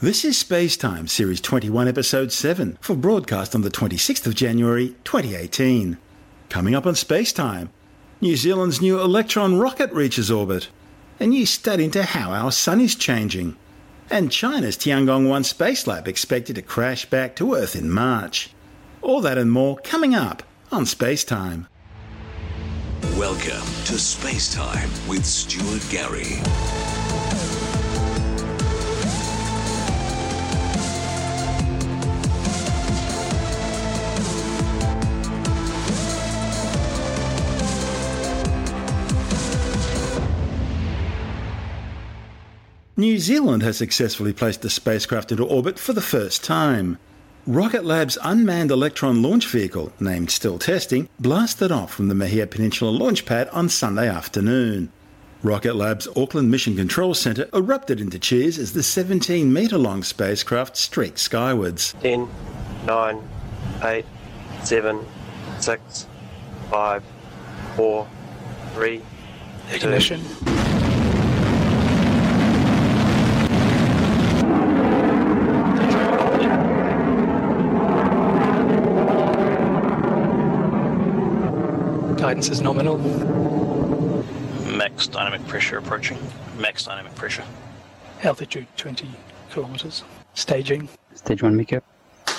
This is Spacetime, Series 21, Episode 7, for broadcast on the 26th of January, 2018. Coming up on Spacetime, New Zealand's new Electron rocket reaches orbit, a new study into how our sun is changing, and China's Tiangong-1 space lab expected to crash back to Earth in March. All that and more coming up on Spacetime. Welcome to Spacetime with Stuart Gary. New Zealand has successfully placed a spacecraft into orbit for the first time. Rocket Lab's unmanned Electron launch vehicle, named Still Testing, blasted off from the Mahia Peninsula launch pad on Sunday afternoon. Rocket Lab's Auckland Mission Control Centre erupted into cheers as the 17-metre-long spacecraft streaked skywards. 10, 9, 8, 7, 6, 5, 4, 3, 2... Ignition. Guidance is nominal. Max dynamic pressure approaching. Max dynamic pressure. Altitude 20 kilometers. Staging. Stage 1 make up.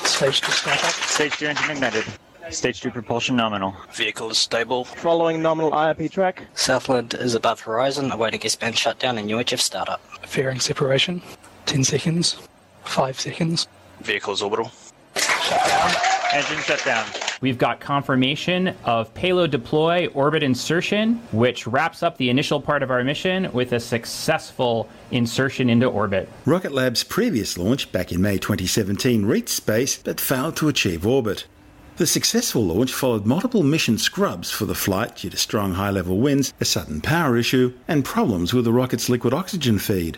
Stage 2 start up. Stage 2 engine ignited. Stage 2 propulsion nominal. Vehicle is stable. Following nominal IRP track. Southland is above horizon, awaiting S-band shutdown and UHF startup. Fairing separation. 10 seconds. 5 seconds. Vehicle is orbital. Shutdown. Engine shutdown. We've got confirmation of payload deploy, orbit insertion, which wraps up the initial part of our mission with a successful insertion into orbit. Rocket Lab's previous launch back in May 2017 reached space but failed to achieve orbit. The successful launch followed multiple mission scrubs for the flight due to strong high-level winds, a sudden power issue, and problems with the rocket's liquid oxygen feed.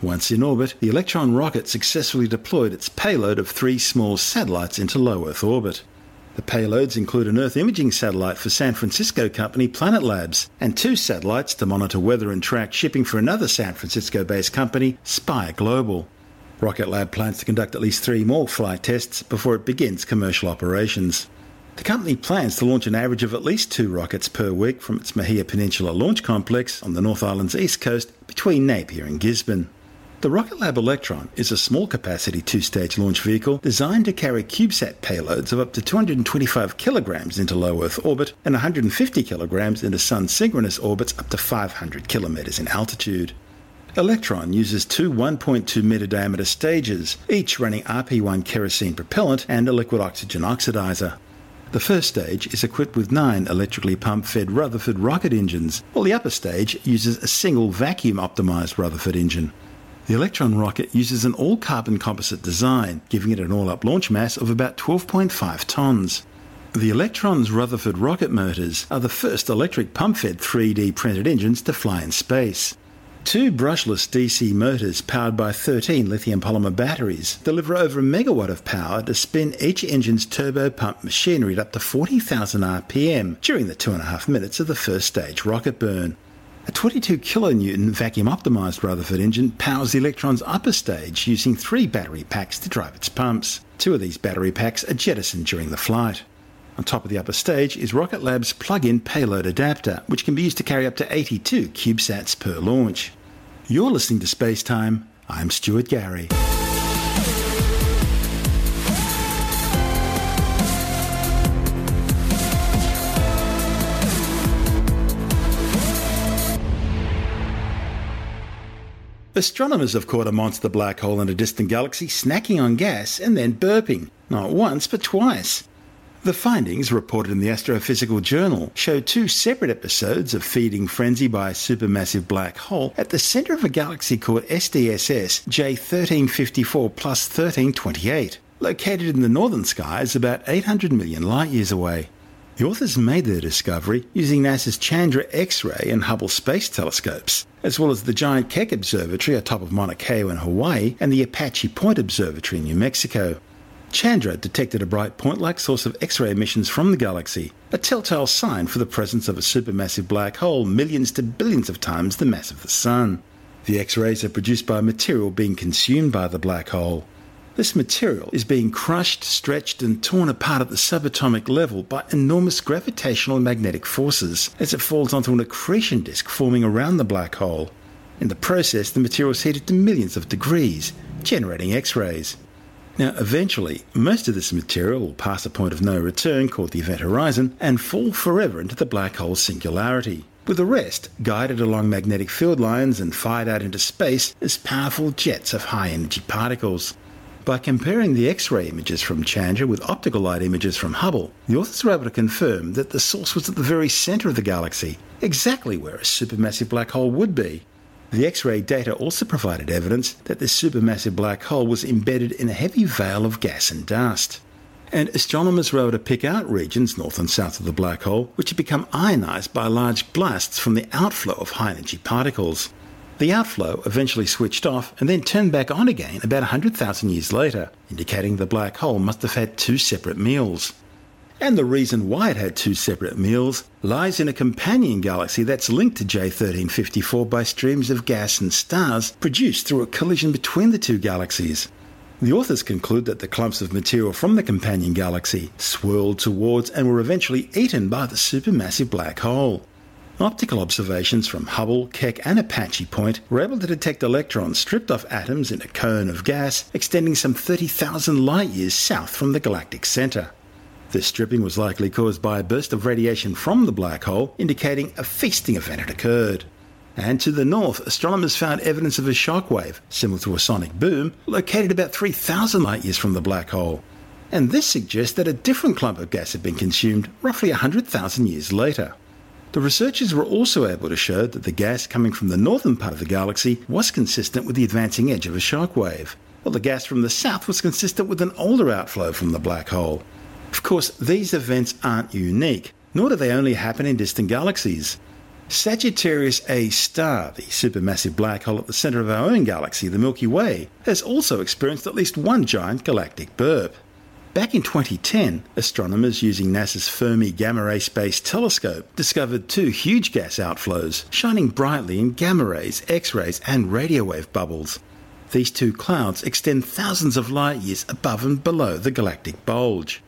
Once in orbit, the Electron rocket successfully deployed its payload of 3 small satellites into low Earth orbit. The payloads include an Earth imaging satellite for San Francisco company Planet Labs and 2 satellites to monitor weather and track shipping for another San Francisco-based company, Spire Global. Rocket Lab plans to conduct at least 3 more flight tests before it begins commercial operations. The company plans to launch an average of at least 2 rockets per week from its Mahia Peninsula Launch Complex on the North Island's east coast between Napier and Gisborne. The Rocket Lab Electron is a small-capacity 2-stage launch vehicle designed to carry CubeSat payloads of up to 225 kilograms into low-Earth orbit and 150 kilograms into sun-synchronous orbits up to 500 kilometers in altitude. Electron uses 2 1.2-meter diameter stages, each running RP-1 kerosene propellant and a liquid oxygen oxidizer. The first stage is equipped with 9 electrically pump-fed Rutherford rocket engines, while the upper stage uses a single vacuum-optimized Rutherford engine. The Electron rocket uses an all-carbon composite design, giving it an all-up launch mass of about 12.5 tons. The Electron's Rutherford rocket motors are the first electric pump-fed 3D printed engines to fly in space. 2 brushless DC motors powered by 13 lithium polymer batteries deliver over a megawatt of power to spin each engine's turbopump machinery at up to 40,000 RPM during the 2.5 minutes of the first stage rocket burn. A 22 kilonewton vacuum-optimized Rutherford engine powers the Electron's upper stage using 3 battery packs to drive its pumps. 2 of these battery packs are jettisoned during the flight. On top of the upper stage is Rocket Lab's plug-in payload adapter, which can be used to carry up to 82 CubeSats per launch. You're listening to Spacetime. I'm Stuart Gary. Astronomers have caught a monster black hole in a distant galaxy snacking on gas and then burping, not once but twice. The findings, reported in the Astrophysical Journal, show 2 separate episodes of feeding frenzy by a supermassive black hole at the centre of a galaxy called SDSS J1354+1328, located in the northern skies about 800 million light-years away. The authors made their discovery using NASA's Chandra X-ray and Hubble Space Telescopes, as well as the giant Keck Observatory atop of Mauna Kea in Hawaii and the Apache Point Observatory in New Mexico. Chandra detected a bright point-like source of X-ray emissions from the galaxy, a telltale sign for the presence of a supermassive black hole millions to billions of times the mass of the Sun. The X-rays are produced by material being consumed by the black hole. This material is being crushed, stretched and torn apart at the subatomic level by enormous gravitational and magnetic forces as it falls onto an accretion disk forming around the black hole. In the process, the material is heated to millions of degrees, generating X-rays. Now, eventually, most of this material will pass a point of no return called the event horizon and fall forever into the black hole singularity, with the rest guided along magnetic field lines and fired out into space as powerful jets of high-energy particles. By comparing the X-ray images from Chandra with optical light images from Hubble, the authors were able to confirm that the source was at the very centre of the galaxy, exactly where a supermassive black hole would be. The X-ray data also provided evidence that this supermassive black hole was embedded in a heavy veil of gas and dust. And astronomers were able to pick out regions north and south of the black hole which had become ionised by large blasts from the outflow of high-energy particles. The outflow eventually switched off and then turned back on again about 100,000 years later, indicating the black hole must have had two separate meals. And the reason why it had two separate meals lies in a companion galaxy that's linked to J1354 by streams of gas and stars produced through a collision between the two galaxies. The authors conclude that the clumps of material from the companion galaxy swirled towards and were eventually eaten by the supermassive black hole. Optical observations from Hubble, Keck and Apache Point were able to detect electrons stripped off atoms in a cone of gas extending some 30,000 light-years south from the galactic centre. This stripping was likely caused by a burst of radiation from the black hole, indicating a feasting event had occurred. And to the north, astronomers found evidence of a shock wave, similar to a sonic boom, located about 3,000 light-years from the black hole. And this suggests that a different clump of gas had been consumed roughly 100,000 years later. The researchers were also able to show that the gas coming from the northern part of the galaxy was consistent with the advancing edge of a shock wave, while the gas from the south was consistent with an older outflow from the black hole. Of course, these events aren't unique, nor do they only happen in distant galaxies. Sagittarius A-star, the supermassive black hole at the centre of our own galaxy, the Milky Way, has also experienced at least one giant galactic burp. Back in 2010, astronomers using NASA's Fermi Gamma-ray Space Telescope discovered two huge gas outflows, shining brightly in gamma rays, X-rays and radio wave bubbles. These two clouds extend thousands of light-years above and below the galactic bulge.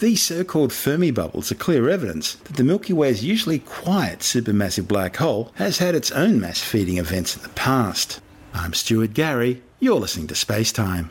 These so-called Fermi bubbles are clear evidence that the Milky Way's usually quiet supermassive black hole has had its own mass-feeding events in the past. I'm Stuart Gary, you're listening to Space Time.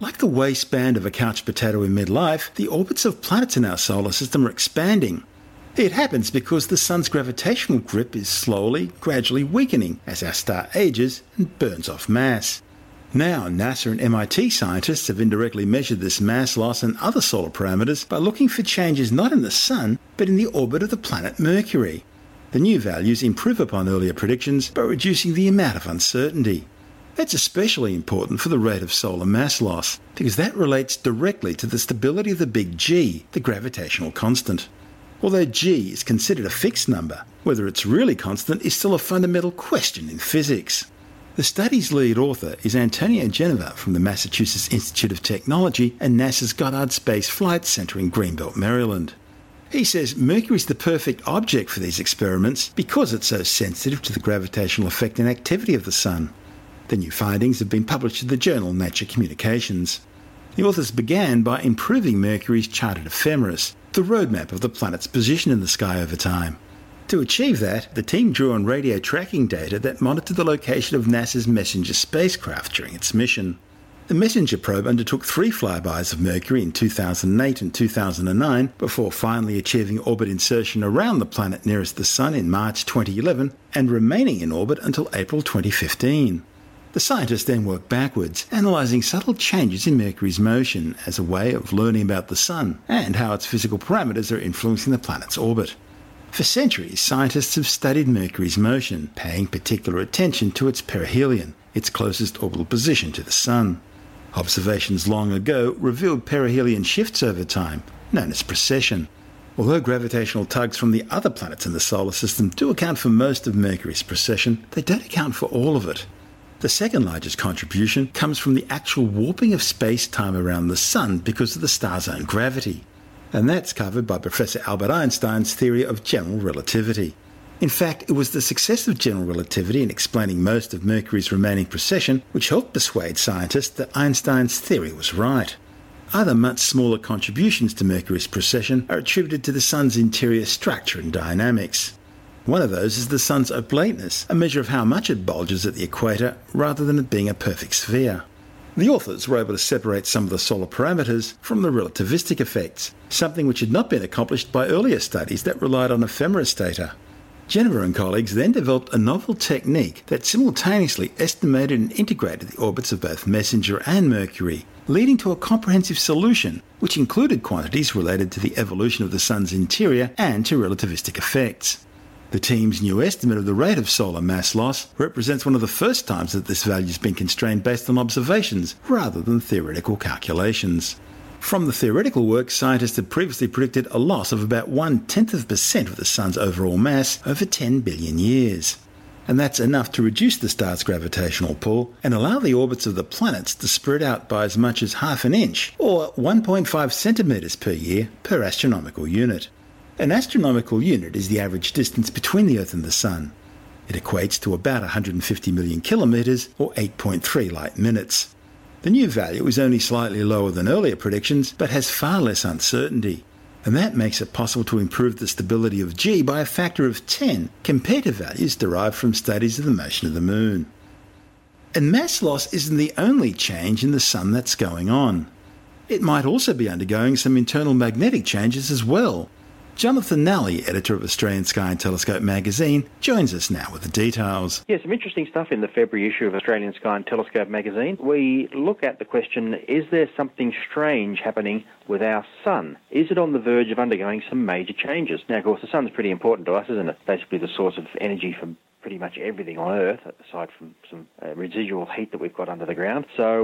Like the waistband of a couch potato in midlife, the orbits of planets in our solar system are expanding. It happens because the sun's gravitational grip is slowly, gradually weakening as our star ages and burns off mass. Now, NASA and MIT scientists have indirectly measured this mass loss and other solar parameters by looking for changes not in the Sun, but in the orbit of the planet Mercury. The new values improve upon earlier predictions by reducing the amount of uncertainty. That's especially important for the rate of solar mass loss, because that relates directly to the stability of the big G, the gravitational constant. Although G is considered a fixed number, whether it's really constant is still a fundamental question in physics. The study's lead author is Antonio Genova from the Massachusetts Institute of Technology and NASA's Goddard Space Flight Center in Greenbelt, Maryland. He says Mercury's the perfect object for these experiments because it's so sensitive to the gravitational effect and activity of the Sun. The new findings have been published in the journal Nature Communications. The authors began by improving Mercury's charted ephemeris, the roadmap of the planet's position in the sky over time. To achieve that, the team drew on radio tracking data that monitored the location of NASA's MESSENGER spacecraft during its mission. The MESSENGER probe undertook three flybys of Mercury in 2008 and 2009 before finally achieving orbit insertion around the planet nearest the Sun in March 2011 and remaining in orbit until April 2015. The scientists then worked backwards, analysing subtle changes in Mercury's motion as a way of learning about the Sun and how its physical parameters are influencing the planet's orbit. For centuries, scientists have studied Mercury's motion, paying particular attention to its perihelion, its closest orbital position to the Sun. Observations long ago revealed perihelion shifts over time, known as precession. Although gravitational tugs from the other planets in the solar system do account for most of Mercury's precession, they don't account for all of it. The second largest contribution comes from the actual warping of space-time around the Sun because of the star's own gravity. And that's covered by Professor Albert Einstein's theory of general relativity. In fact, it was the success of general relativity in explaining most of Mercury's remaining precession which helped persuade scientists that Einstein's theory was right. Other much smaller contributions to Mercury's precession are attributed to the Sun's interior structure and dynamics. One of those is the Sun's oblateness, a measure of how much it bulges at the equator rather than it being a perfect sphere. The authors were able to separate some of the solar parameters from the relativistic effects, something which had not been accomplished by earlier studies that relied on ephemeris data. Genova and colleagues then developed a novel technique that simultaneously estimated and integrated the orbits of both MESSENGER and Mercury, leading to a comprehensive solution which included quantities related to the evolution of the Sun's interior and to relativistic effects. The team's new estimate of the rate of solar mass loss represents one of the first times that this value has been constrained based on observations rather than theoretical calculations. From the theoretical work, scientists had previously predicted a loss of about 0.1% of the Sun's overall mass over 10 billion years. And that's enough to reduce the star's gravitational pull and allow the orbits of the planets to spread out by as much as 0.5 inch or 1.5 centimetres per year per astronomical unit. An astronomical unit is the average distance between the Earth and the Sun. It equates to about 150 million kilometres or 8.3 light minutes. The new value is only slightly lower than earlier predictions but has far less uncertainty, and that makes it possible to improve the stability of G by a factor of 10 compared to values derived from studies of the motion of the Moon. And mass loss isn't the only change in the Sun that's going on. It might also be undergoing some internal magnetic changes as well. Jonathan Nally, editor of Australian Sky and Telescope magazine, joins us now with the details. Yeah, some interesting stuff in the February issue of Australian Sky and Telescope magazine. We look at the question, is there something strange happening with our Sun? Is it on the verge of undergoing some major changes? Now, of course, the Sun's pretty important to us, isn't it? Basically the source of energy from pretty much everything on Earth, aside from some residual heat that we've got under the ground. So,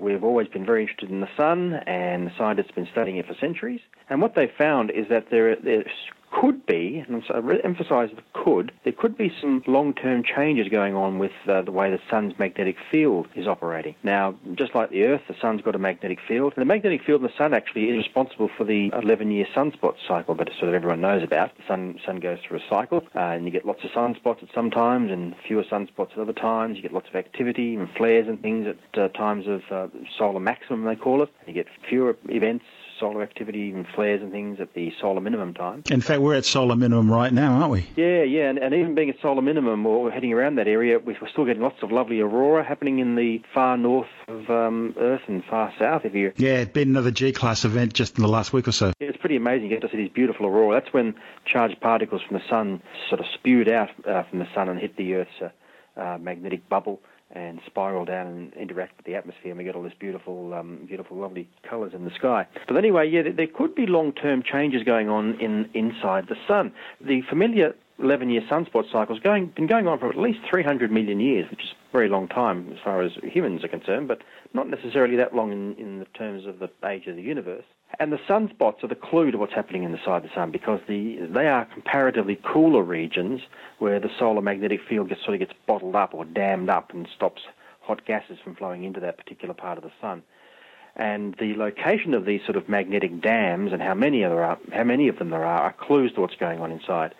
we've always been very interested in the Sun, and scientists have been studying it for centuries. And what they found is that there could be, and I emphasise the could, there could be some long-term changes going on with the way the Sun's magnetic field is operating. Now, just like the Earth, the Sun's got a magnetic field, and the magnetic field of the Sun actually is responsible for the 11-year sunspot cycle that sort of everyone knows about. The sun goes through a cycle, and you get lots of sunspots at some times and fewer sunspots at other times. You get lots of activity and flares and things at times of solar maximum, they call it. You get fewer events, solar activity and flares and things at the solar minimum time. In fact, we're at solar minimum right now, aren't we? Yeah, and even being at solar minimum or heading around that area, we're still getting lots of lovely aurora happening in the far north of Earth and far south of here. Yeah, it's been another G-class event just in the last week or so. Yeah, it's pretty amazing. You get to see these beautiful aurora. That's when charged particles from the Sun sort of spewed out from the Sun and hit the Earth's magnetic bubble and spiral down and interact with the atmosphere, and we get all this beautiful, lovely colours in the sky. But anyway, yeah, there could be long-term changes going on inside the Sun. The familiar 11-year sunspot cycle has been going on for at least 300 million years, which is a very long time as far as humans are concerned, but not necessarily that long in the terms of the age of the universe. And the sunspots are the clue to what's happening inside the Sun because they are comparatively cooler regions where the solar magnetic field sort of gets bottled up or dammed up and stops hot gases from flowing into that particular part of the Sun. And the location of these sort of magnetic dams and how many of them there are clues to what's going on inside.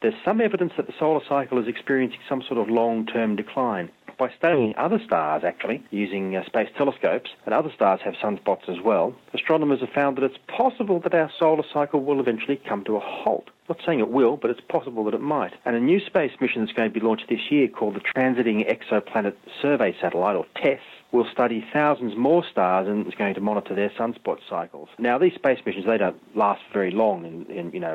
There's some evidence that the solar cycle is experiencing some sort of long-term decline. By studying other stars, actually, using space telescopes, and other stars have sunspots as well, astronomers have found that it's possible that our solar cycle will eventually come to a halt. Not saying it will, but it's possible that it might. And a new space mission that's going to be launched this year called the Transiting Exoplanet Survey Satellite, or TESS, will study thousands more stars and is going to monitor their sunspot cycles. Now, these space missions, they don't last very long in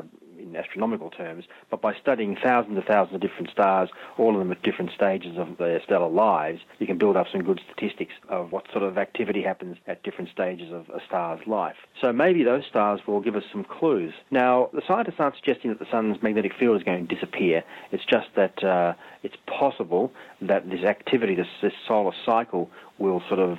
astronomical terms, but by studying thousands and thousands of different stars, all of them at different stages of their stellar lives, you can build up some good statistics of what sort of activity happens at different stages of a star's life. So maybe those stars will give us some clues. Now, the scientists aren't suggesting that the sun's magnetic field is going to disappear. It's just that it's possible that this activity, this solar cycle, will sort of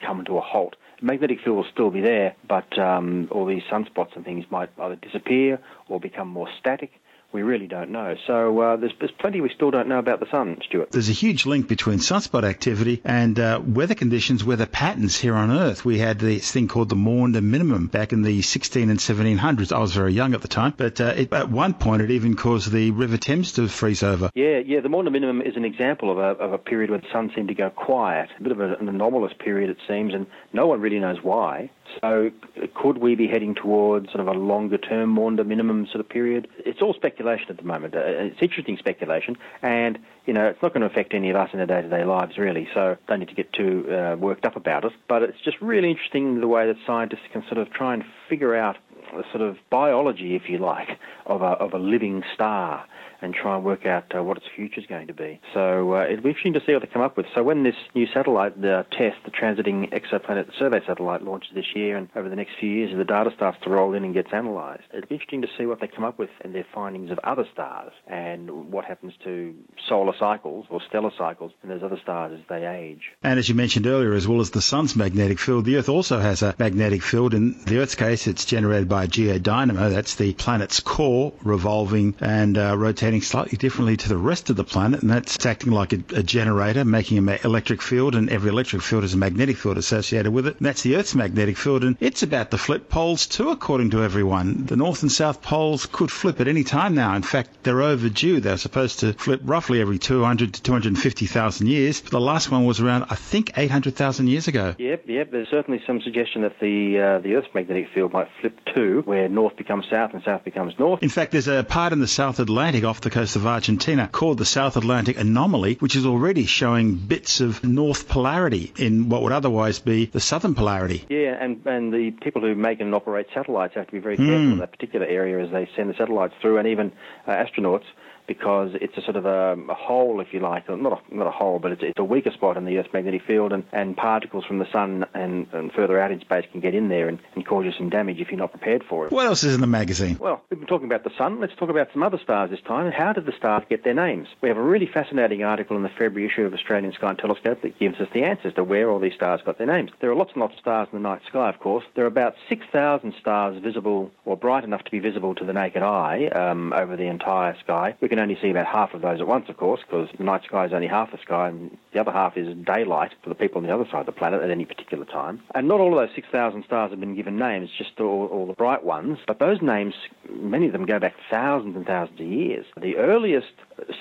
come to a halt. The magnetic field will still be there, but all these sunspots and things might either disappear or become more static. We really don't know. So there's plenty we still don't know about the sun, Stuart. There's a huge link between sunspot activity and weather conditions, weather patterns here on Earth. We had this thing called the Maunder minimum back in the 16 and 1700s. I was very young at the time, but at one point it even caused the River Thames to freeze over. Yeah. The Maunder minimum is an example of a period where the sun seemed to go quiet, a bit of an anomalous period, it seems, and no one really knows why. So could we be heading towards sort of a longer-term Maunder minimum sort of period? It's all speculation at the moment. It's interesting speculation, and, you know, it's not going to affect any of us in our day-to-day lives, really, so don't need to get too worked up about it. But it's just really interesting the way that scientists can sort of try and figure out the sort of biology, if you like, of a living star and try and work out what its future is going to be. So it'll be interesting to see what they come up with. So when this new satellite, the Transiting Exoplanet Survey Satellite, launches this year, and over the next few years, as the data starts to roll in and gets analysed, it'll be interesting to see what they come up with and their findings of other stars and what happens to solar cycles or stellar cycles and those other stars as they age. And as you mentioned earlier, as well as the sun's magnetic field, the Earth also has a magnetic field. In the Earth's case, it's generated by a geodynamo. That's the planet's core revolving and rotating slightly differently to the rest of the planet, and that's acting like a generator, making an electric field, and every electric field has a magnetic field associated with it. And that's the Earth's magnetic field, and it's about to flip poles too, according to everyone. The North and South poles could flip at any time now. In fact, they're overdue. They're supposed to flip roughly every 200 to 250,000 years. But the last one was around, I think, 800,000 years ago. Yep. There's certainly some suggestion that the Earth's magnetic field might flip too, where North becomes South and South becomes North. In fact, there's a part in the South Atlantic off the coast of Argentina called the South Atlantic Anomaly, which is already showing bits of north polarity in what would otherwise be the southern polarity. Yeah, and the people who make and operate satellites have to be very careful in that particular area as they send the satellites through, and even astronauts, because it's a sort of a hole, if you like, not a hole, but it's a weaker spot in the Earth's magnetic field, and particles from the sun and further out in space can get in there and cause you some damage if you're not prepared for it. What else is in the magazine? Well, we've been talking about the sun. Let's talk about some other stars this time. How did the stars get their names? We have a really fascinating article in the February issue of Australian Sky and Telescope that gives us the answers to where all these stars got their names. There are lots and lots of stars in the night sky, of course. There are about 6,000 stars visible, or bright enough to be visible to the naked eye, over the entire sky. We can only see about half of those at once, of course, because the night sky is only half the sky, and the other half is daylight for the people on the other side of the planet at any particular time. And not all of those 6,000 stars have been given names, just all the bright ones. But those names, many of them go back thousands and thousands of years. The earliest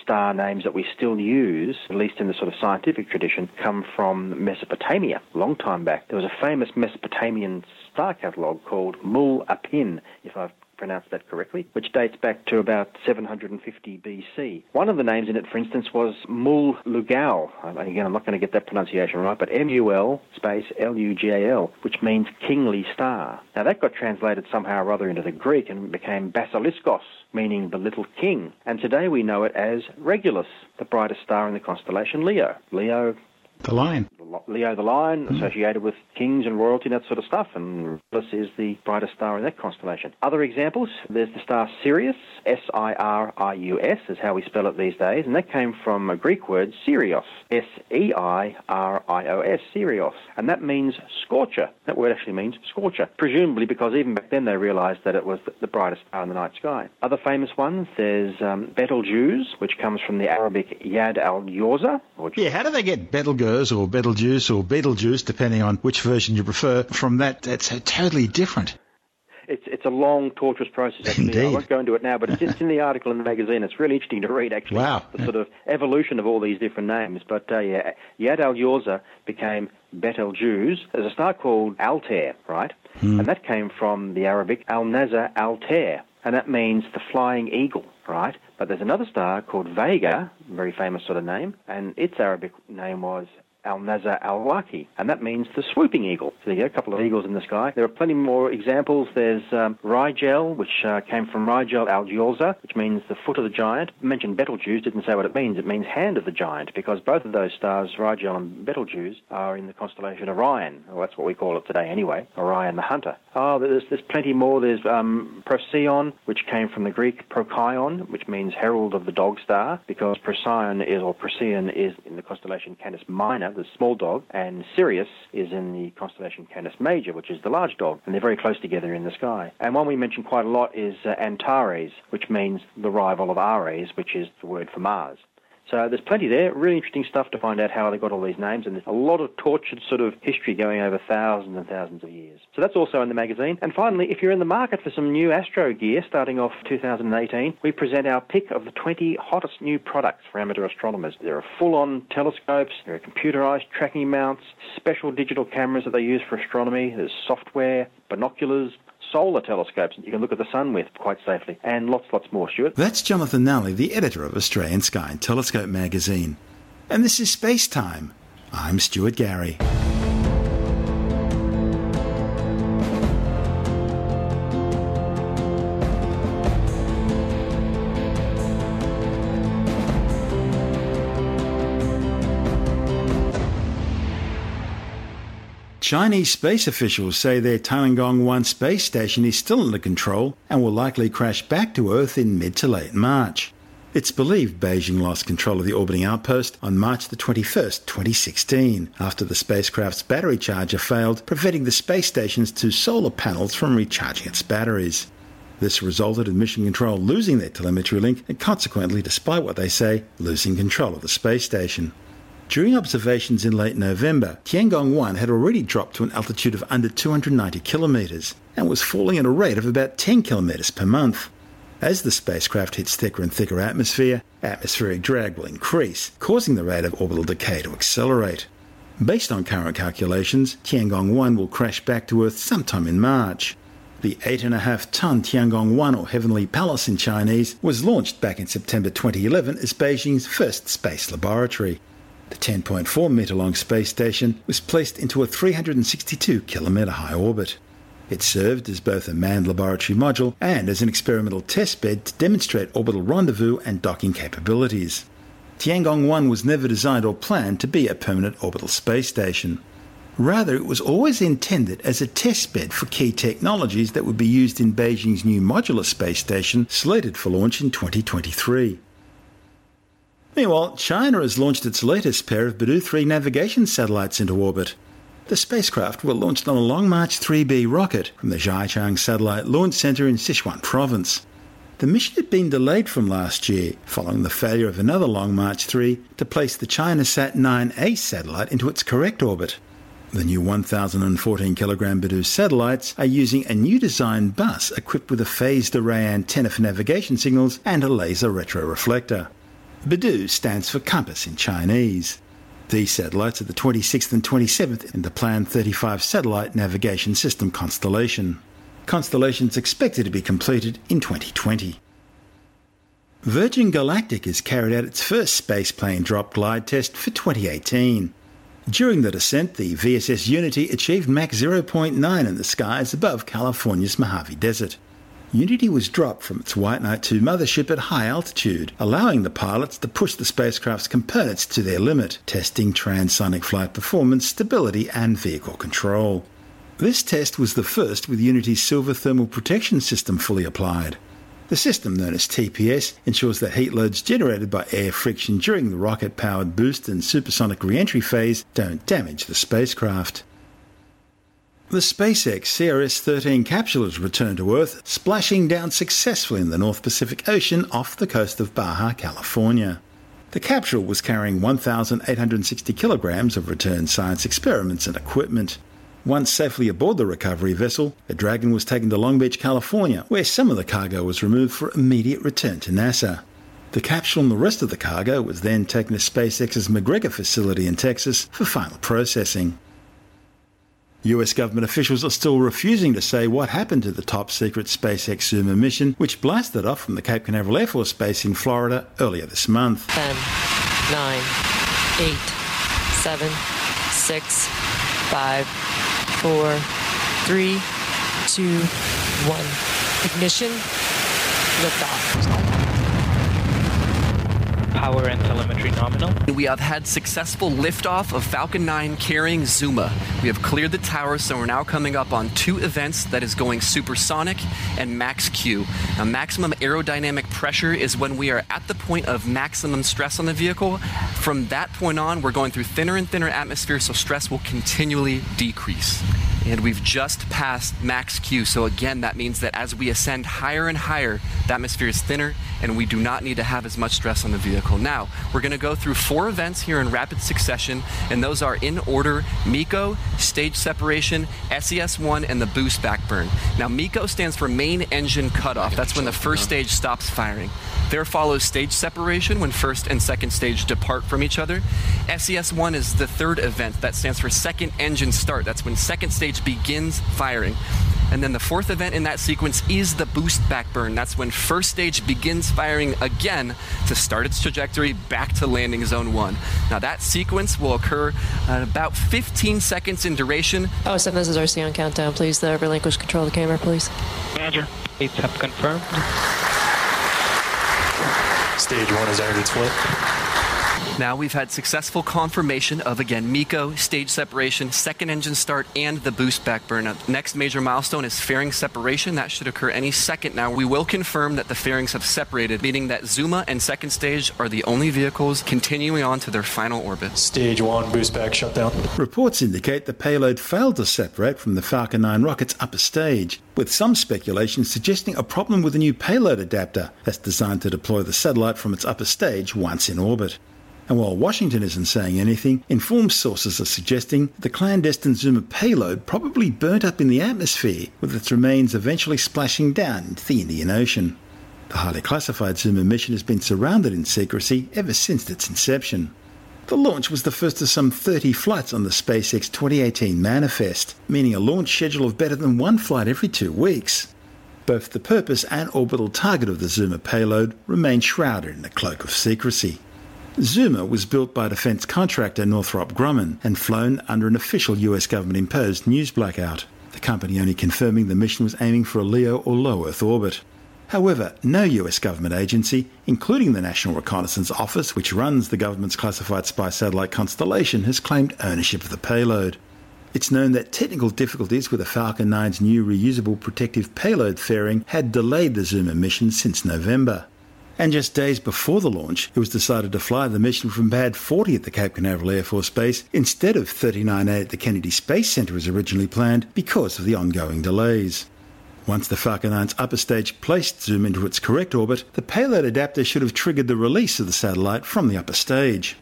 star names that we still use, at least in the sort of scientific tradition, come from Mesopotamia, a long time back. There was a famous Mesopotamian star catalogue called Mul-Apin, if I've pronounced that correctly, which dates back to about 750 BC. One of the names in it, for instance, was Mul-Lugal. Again, I'm not going to get that pronunciation right, but M-U-L space L-U-G-A-L, which means kingly star. Now, that got translated somehow or other into the Greek and became Basiliskos, meaning the little king. And today we know it as Regulus, the brightest star in the constellation Leo. Leo the Lion, associated with kings and royalty and that sort of stuff, and this is the brightest star in that constellation. Other examples, there's the star Sirius, S-I-R-I-U-S is how we spell it these days, and that came from a Greek word, Sirios, S-E-I-R-I-O-S, Sirios, and that means scorcher. That word actually means scorcher, presumably because even back then they realised that it was the brightest star in the night sky. Other famous ones, there's Betelgeuse, which comes from the Arabic Yad al-Yawza. Yeah, how do they get Betelgeuse, depending on which version you prefer, from that? That's totally different. It's a long, torturous process, actually. Indeed. I won't go into it now, but it's just in the article in the magazine. It's really interesting to read, actually. Wow. The sort of evolution of all these different names. But, Yad al-Yawza became Betelgeuse. There's a star called Altair, right? And that came from the Arabic Al-Nazar Altair, and that means the flying eagle, right? But there's another star called Vega, very famous sort of name, and its Arabic name was Al-Nazar Al-Waki, and that means the swooping eagle. So there you go, a couple of eagles in the sky. There are plenty more examples. There's Rigel, which came from Rigel Al-Giolza, which means the foot of the giant. I mentioned Betelgeuse, didn't say what it means. It means hand of the giant, because both of those stars, Rigel and Betelgeuse, are in the constellation Orion. Well, that's what we call it today anyway, Orion the Hunter. Oh, there's plenty more. There's Procyon, which came from the Greek Procyon, which means herald of the dog star, because Procyon is in the constellation Canis Minor, the small dog, and Sirius is in the constellation Canis Major, which is the large dog, and they're very close together in the sky. And one we mention quite a lot is Antares, which means the rival of Ares, which is the word for Mars. So there's plenty there, really interesting stuff to find out how they got all these names, and there's a lot of tortured sort of history going over thousands and thousands of years. So that's also in the magazine. And finally, if you're in the market for some new astro gear, starting off 2018, we present our pick of the 20 hottest new products for amateur astronomers. There are full-on telescopes, there are computerized tracking mounts, special digital cameras that they use for astronomy, there's software, binoculars, solar telescopes that you can look at the sun with quite safely, and lots more, Stuart. That's Jonathan Nally, the editor of Australian Sky and Telescope magazine. And this is Space Time. I'm Stuart Gary. Chinese space officials say their Tiangong-1 space station is still under control and will likely crash back to Earth in mid to late March. It's believed Beijing lost control of the orbiting outpost on March the 21st, 2016, after the spacecraft's battery charger failed, preventing the space station's two solar panels from recharging its batteries. This resulted in Mission Control losing their telemetry link and consequently, despite what they say, losing control of the space station. During observations in late November, Tiangong-1 had already dropped to an altitude of under 290 kilometres and was falling at a rate of about 10 kilometres per month. As the spacecraft hits thicker and thicker atmosphere, atmospheric drag will increase, causing the rate of orbital decay to accelerate. Based on current calculations, Tiangong-1 will crash back to Earth sometime in March. The 8.5-ton Tiangong-1, or Heavenly Palace in Chinese, was launched back in September 2011 as Beijing's first space laboratory. The 10.4-metre-long space station was placed into a 362-kilometre-high orbit. It served as both a manned laboratory module and as an experimental testbed to demonstrate orbital rendezvous and docking capabilities. Tiangong-1 was never designed or planned to be a permanent orbital space station. Rather, it was always intended as a testbed for key technologies that would be used in Beijing's new modular space station, slated for launch in 2023. Meanwhile, China has launched its latest pair of Beidou 3 navigation satellites into orbit. The spacecraft were launched on a Long March 3B rocket from the Xichang Satellite Launch Center in Sichuan Province. The mission had been delayed from last year, following the failure of another Long March 3 to place the ChinaSat 9A satellite into its correct orbit. The new 1,014-kilogram Beidou satellites are using a new design bus equipped with a phased array antenna for navigation signals and a laser retroreflector. Beidou stands for compass in Chinese. These satellites are the 26th and 27th in the planned 35 satellite navigation system constellation. Constellations expected to be completed in 2020. Virgin Galactic has carried out its first spaceplane drop glide test for 2018. During the descent, the VSS Unity achieved Mach 0.9 in the skies above California's Mojave Desert. Unity was dropped from its White Knight 2 mothership at high altitude, allowing the pilots to push the spacecraft's components to their limit, testing transonic flight performance, stability and vehicle control. This test was the first with Unity's Silver Thermal Protection System fully applied. The system, known as TPS, ensures that heat loads generated by air friction during the rocket-powered boost and supersonic re-entry phase don't damage the spacecraft. The SpaceX CRS-13 capsule has returned to Earth, splashing down successfully in the North Pacific Ocean off the coast of Baja California. The capsule was carrying 1,860 kilograms of return science experiments and equipment. Once safely aboard the recovery vessel, the Dragon was taken to Long Beach, California, where some of the cargo was removed for immediate return to NASA. The capsule and the rest of the cargo was then taken to SpaceX's McGregor facility in Texas for final processing. US government officials are still refusing to say what happened to the top-secret SpaceX Zuma mission, which blasted off from the Cape Canaveral Air Force Base in Florida earlier this month. 10, 9, 8, 7, 6, 5, 4, 3, 2, 1. Ignition, liftoff. Power and telemetry nominal. We have had successful liftoff of Falcon 9 carrying Zuma. We have cleared the tower, so we're now coming up on two events that is going supersonic and max Q. Now, maximum aerodynamic pressure is when we are at the point of maximum stress on the vehicle. From that point on, we're going through thinner and thinner atmosphere, so stress will continually decrease. And we've just passed max Q, so again, that means that as we ascend higher and higher, the atmosphere is thinner, and we do not need to have as much stress on the vehicle. Now, we're going to go through four events here in rapid succession, and those are in order: MECO, stage separation, SES-1, and the boost backburn. Now, MECO stands for main engine cutoff. That's when the first stage stops firing. There follows stage separation, when first and second stage depart from each other. SES-1 is the third event. That stands for second engine start. That's when second stage begins firing. And then the fourth event in that sequence is the boost backburn. That's when first stage begins firing again to start its trajectory back to landing zone 1. Now that sequence will occur at about 15 seconds in duration. Oh, so this is RC on countdown, please. The relinquish control of the camera, please. Roger. It's up confirmed. Stage 1 has entered its flip. Now we've had successful confirmation of, again, MECO, stage separation, second engine start, and the boost backburn. Now, next major milestone is fairing separation. That should occur any second now. We will confirm that the fairings have separated, meaning that Zuma and second stage are the only vehicles continuing on to their final orbit. Stage 1, boost back shutdown. Reports indicate the payload failed to separate from the Falcon 9 rocket's upper stage, with some speculation suggesting a problem with a new payload adapter that's designed to deploy the satellite from its upper stage once in orbit. And while Washington isn't saying anything, informed sources are suggesting the clandestine Zuma payload probably burnt up in the atmosphere, with its remains eventually splashing down into the Indian Ocean. The highly classified Zuma mission has been surrounded in secrecy ever since its inception. The launch was the first of some 30 flights on the SpaceX 2018 manifest, meaning a launch schedule of better than one flight every 2 weeks. Both the purpose and orbital target of the Zuma payload remain shrouded in a cloak of secrecy. Zuma was built by defence contractor Northrop Grumman and flown under an official US government-imposed news blackout, the company only confirming the mission was aiming for a LEO or low-Earth orbit. However, no US government agency, including the National Reconnaissance Office, which runs the government's classified spy satellite Constellation, has claimed ownership of the payload. It's known that technical difficulties with the Falcon 9's new reusable protective payload fairing had delayed the Zuma mission since November. And just days before the launch, it was decided to fly the mission from Pad 40 at the Cape Canaveral Air Force Base instead of 39A at the Kennedy Space Center as originally planned because of the ongoing delays. Once the Falcon 9's upper stage placed Zuma into its correct orbit, the payload adapter should have triggered the release of the satellite from the upper stage.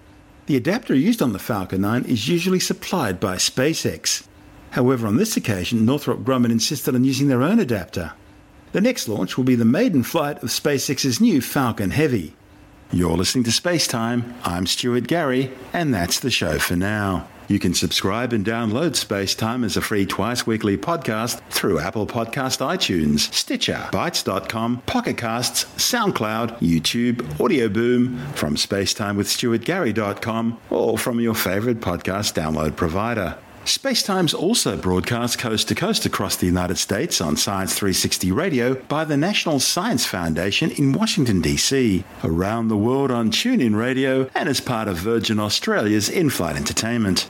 The adapter used on the Falcon 9 is usually supplied by SpaceX. However, on this occasion, Northrop Grumman insisted on using their own adapter. The next launch will be the maiden flight of SpaceX's new Falcon Heavy. You're listening to Space Time. I'm Stuart Gary, and that's the show for now. You can subscribe and download Space Time as a free twice-weekly podcast through Apple Podcast, iTunes, Stitcher, Bytes.com, Pocket Casts, SoundCloud, YouTube, Audio Boom, from spacetimewithstuartgary.com, or from your favourite podcast download provider. Spacetime's also broadcast coast to coast across the United States on Science 360 Radio by the National Science Foundation in Washington, D.C., around the world on TuneIn Radio, and as part of Virgin Australia's in-flight entertainment.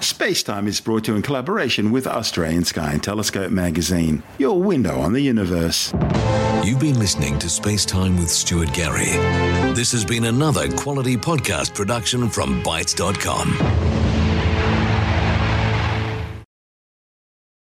Spacetime is brought to you in collaboration with Australian Sky and Telescope magazine, your window on the universe. You've been listening to Spacetime with Stuart Gary. This has been another quality podcast production from Bytes.com.